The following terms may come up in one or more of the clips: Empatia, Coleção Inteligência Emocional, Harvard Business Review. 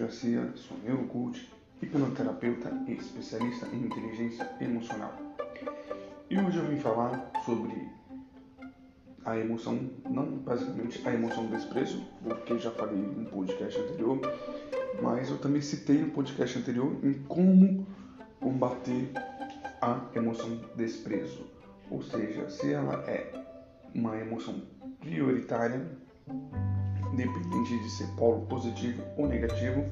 Garcia, sou neurocoach, hipnoterapeuta e especialista em inteligência emocional. E hoje eu vim falar sobre a emoção, não basicamente a emoção do desprezo, porque já falei no podcast anterior, mas eu também citei no podcast anterior em como combater a emoção desprezo. Ou seja, se ela é uma emoção prioritária, independente de ser polo positivo ou negativo,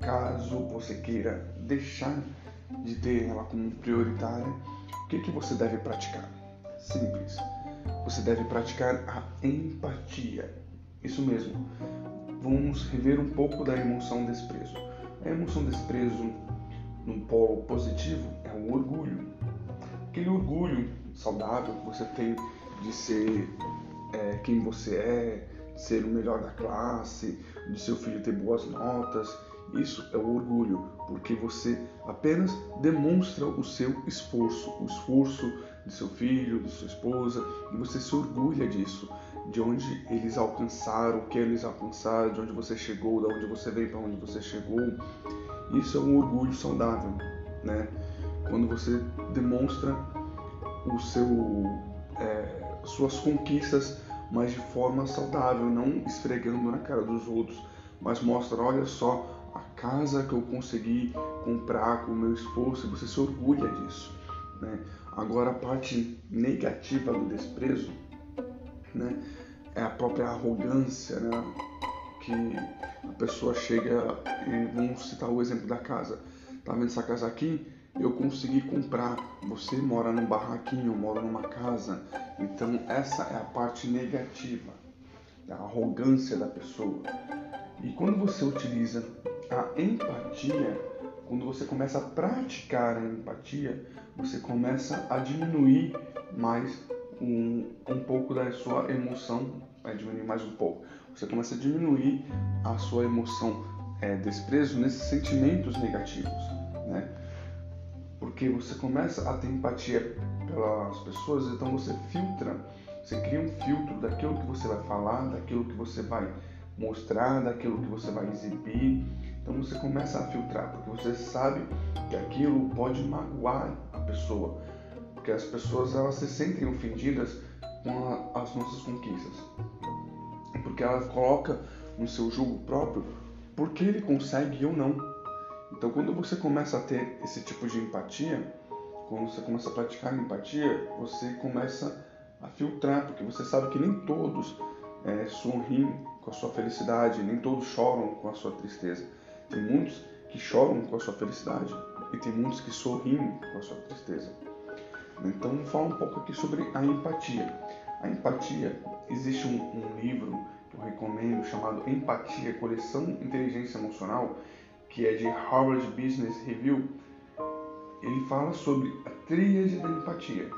caso você queira deixar de ter ela como prioritária, o que você deve praticar? Simples. Você deve praticar a empatia. Isso mesmo. Vamos rever um pouco da emoção desprezo. A emoção desprezo no polo positivo é o orgulho. Aquele orgulho saudável que você tem de ser quem você é, ser o melhor da classe, de seu filho ter boas notas. Isso é o orgulho, porque você apenas demonstra o seu esforço, o esforço de seu filho, de sua esposa, e você se orgulha disso, de onde eles alcançaram, o que eles alcançaram, de onde você chegou, de onde você veio, para onde você chegou. Isso é um orgulho saudável, né? Quando você demonstra o suas conquistas, mas de forma saudável, não esfregando na cara dos outros, mas mostra, olha só, a casa que eu consegui comprar com o meu esforço, e você se orgulha disso, né? Agora, a parte negativa do desprezo, né, é a própria arrogância, né, que a pessoa chega, e vamos citar o exemplo da casa. Tá vendo essa casa aqui? Eu consegui comprar, você mora num barraquinho, mora numa casa. Então essa é a parte negativa, a arrogância da pessoa. E quando você utiliza a empatia, quando você começa a praticar a empatia, você começa a diminuir mais um pouco da sua emoção, vai diminuir mais um pouco. Você começa a diminuir a sua emoção desprezo nesses sentimentos negativos, né? Porque você começa a ter empatia pelas pessoas, então você filtra, você cria um filtro daquilo que você vai falar, daquilo que você vai mostrar, daquilo que você vai exibir. Então você começa a filtrar, porque você sabe que aquilo pode magoar a pessoa, porque as pessoas, elas se sentem ofendidas com as nossas conquistas, porque ela coloca no seu jogo próprio porque ele consegue ou não. Então, quando você começa a ter esse tipo de empatia, quando você começa a praticar empatia, você começa a filtrar, porque você sabe que nem todos sorriem com a sua felicidade, nem todos choram com a sua tristeza. Tem muitos que choram com a sua felicidade e tem muitos que sorriem com a sua tristeza. Então, vamos falar um pouco aqui sobre a empatia. A empatia, existe um livro que eu recomendo chamado Empatia, Coleção Inteligência Emocional, que é de Harvard Business Review. Ele fala sobre a tríade da empatia.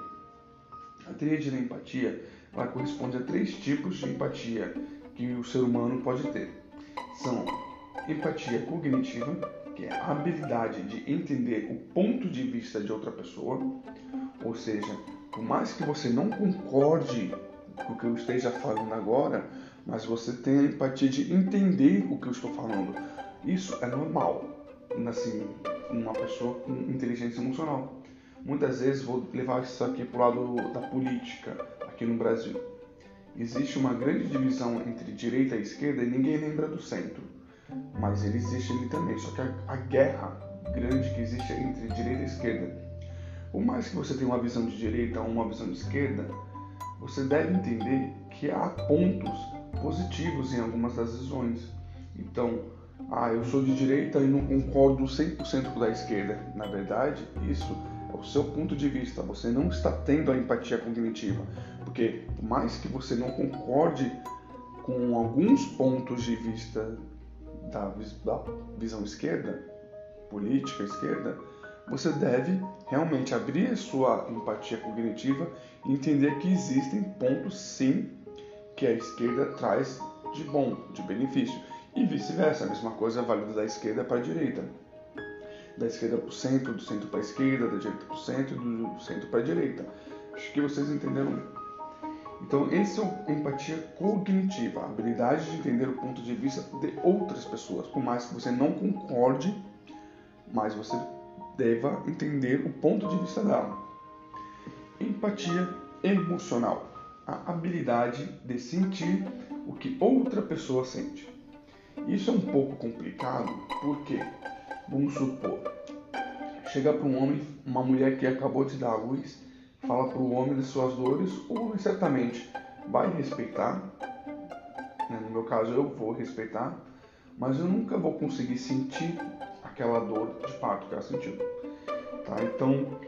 A tríade da empatia, ela corresponde a 3 tipos de empatia que o ser humano pode ter. São empatia cognitiva, que é a habilidade de entender o ponto de vista de outra pessoa, ou seja, por mais que você não concorde com o que eu esteja falando agora, mas você tem a empatia de entender o que eu estou falando. Isso é normal, assim, uma pessoa com inteligência emocional. Muitas vezes, vou levar isso aqui para o lado da política, aqui no Brasil. Existe uma grande divisão entre direita e esquerda e ninguém lembra do centro. Mas ele existe ali também, só que a guerra grande que existe é entre direita e esquerda. Por mais que você tenha uma visão de direita ou uma visão de esquerda, você deve entender que há pontos positivos em algumas das visões. Então, eu sou de direita e não concordo 100% com o da esquerda. Na verdade, isso é o seu ponto de vista. Você não está tendo a empatia cognitiva. Porque, por mais que você não concorde com alguns pontos de vista da visão esquerda, política esquerda, você deve realmente abrir a sua empatia cognitiva e entender que existem pontos, sim, que a esquerda traz de bom, de benefício. E vice-versa, a mesma coisa é válida da esquerda para a direita. Da esquerda para o centro, do centro para a esquerda, da direita para o centro, do centro para a direita. Acho que vocês entenderam. Então, essa é a empatia cognitiva, a habilidade de entender o ponto de vista de outras pessoas. Por mais que você não concorde, mas você deva entender o ponto de vista dela. Empatia emocional, a habilidade de sentir o que outra pessoa sente. Isso é um pouco complicado, porque, vamos supor, chega para um homem, uma mulher que acabou de dar à luz, fala para o homem de suas dores, o homem certamente vai respeitar, né? No meu caso eu vou respeitar, mas eu nunca vou conseguir sentir aquela dor de parto que ela sentiu, tá? Então,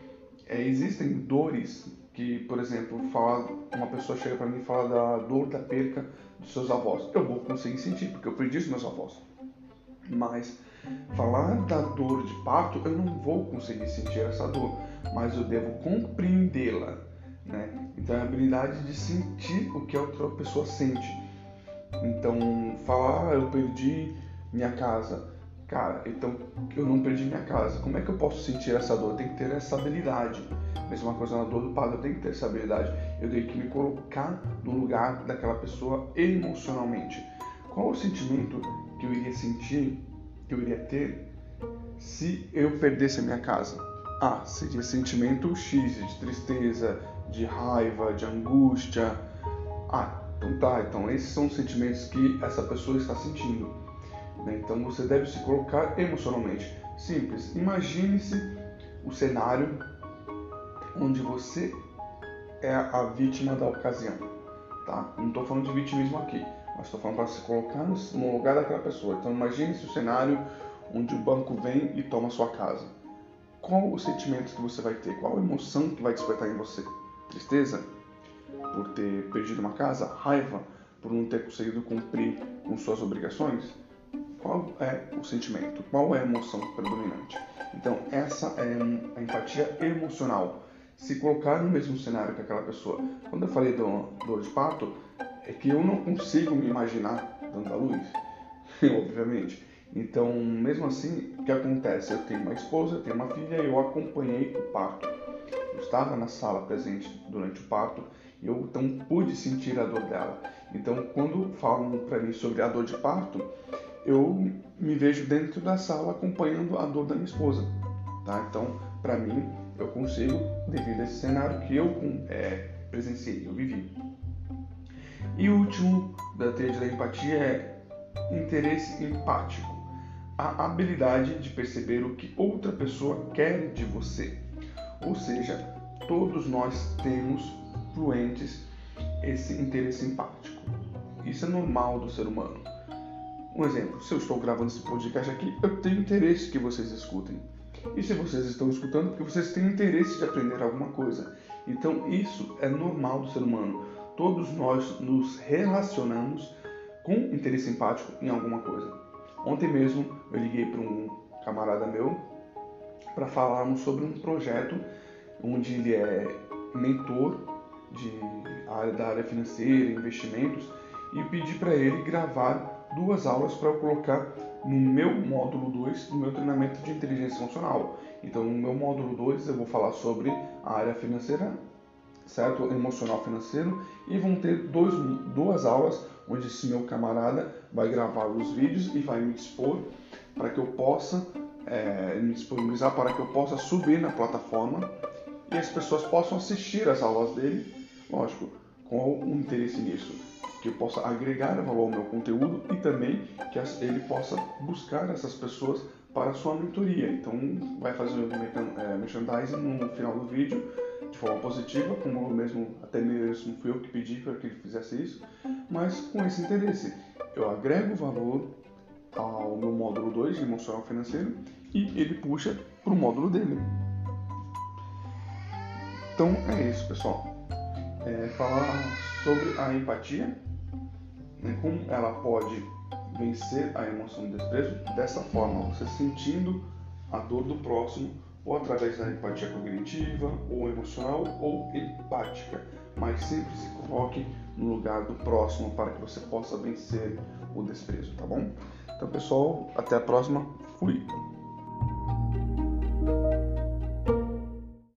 existem dores que, por exemplo, uma pessoa chega para mim e fala da dor da perca dos seus avós. Eu vou conseguir sentir, porque eu perdi os meus avós. Mas falar da dor de parto, eu não vou conseguir sentir essa dor, mas eu devo compreendê-la, né? Então, é a habilidade de sentir o que a outra pessoa sente. Então, falar, eu perdi minha casa. Cara, então eu não perdi minha casa. Como é que eu posso sentir essa dor? Eu tenho que ter essa habilidade. Mesma coisa na dor do parto, eu tenho que ter essa habilidade. Eu tenho que me colocar no lugar daquela pessoa emocionalmente. Qual o sentimento que eu iria sentir, que eu iria ter, se eu perdesse a minha casa? Ah, seria sentimento X, de tristeza, de raiva, de angústia. Ah, então tá, então esses são os sentimentos que essa pessoa está sentindo. Então você deve se colocar emocionalmente. Simples. Imagine-se o cenário onde você é a vítima da ocasião, tá? Não estou falando de vitimismo aqui, mas estou falando para se colocar no lugar daquela pessoa. Então imagine-se o cenário onde o banco vem e toma a sua casa. Qual o sentimento que você vai ter? Qual a emoção que vai despertar em você? Tristeza? Por ter perdido uma casa? Raiva? Por não ter conseguido cumprir com suas obrigações? Qual é o sentimento? Qual é a emoção predominante? Então, essa é a empatia emocional. Se colocar no mesmo cenário que aquela pessoa. Quando eu falei do dor de parto, é que eu não consigo me imaginar dando a luz, obviamente. Então, mesmo assim, o que acontece? Eu tenho uma esposa, eu tenho uma filha, eu acompanhei o parto. Eu estava na sala presente durante o parto e eu então pude sentir a dor dela. Então, quando falam para mim sobre a dor de parto, eu me vejo dentro da sala acompanhando a dor da minha esposa, tá? Então, para mim, eu consigo, devido a esse cenário que eu presenciei, eu vivi. E o último da tríade da empatia é interesse empático, a habilidade de perceber o que outra pessoa quer de você. Ou seja, todos nós temos fluentes esse interesse empático. Isso é normal do ser humano. Um exemplo, se eu estou gravando esse podcast aqui, eu tenho interesse que vocês escutem. E se vocês estão escutando, porque vocês têm interesse de aprender alguma coisa. Então, isso é normal do ser humano. Todos nós nos relacionamos com interesse empático em alguma coisa. Ontem mesmo, eu liguei para um camarada meu para falarmos sobre um projeto onde ele é mentor da área financeira, investimentos, e pedi para ele gravar 2 aulas para eu colocar no meu módulo 2 do meu treinamento de inteligência emocional. Então, no meu módulo 2 eu vou falar sobre a área financeira, certo? Emocional financeiro, e vão ter 2 aulas onde esse meu camarada vai gravar os vídeos e vai me expor para que eu possa me disponibilizar para que eu possa subir na plataforma e as pessoas possam assistir as aulas dele, lógico, com um interesse nisso, que eu possa agregar valor ao meu conteúdo e também que ele possa buscar essas pessoas para a sua mentoria. Então, vai fazer o merchandising no final do vídeo de forma positiva, como eu mesmo, até mesmo fui eu que pedi para que ele fizesse isso, mas com esse interesse. Eu agrego valor ao meu módulo 2 de emocional financeiro e ele puxa para o módulo dele. Então, é isso, pessoal. Falar sobre a empatia, né, como ela pode vencer a emoção do desprezo, dessa forma, você sentindo a dor do próximo, ou através da empatia cognitiva, ou emocional, ou empática, mas sempre se coloque no lugar do próximo para que você possa vencer o desprezo, tá bom? Então, pessoal, até a próxima, fui!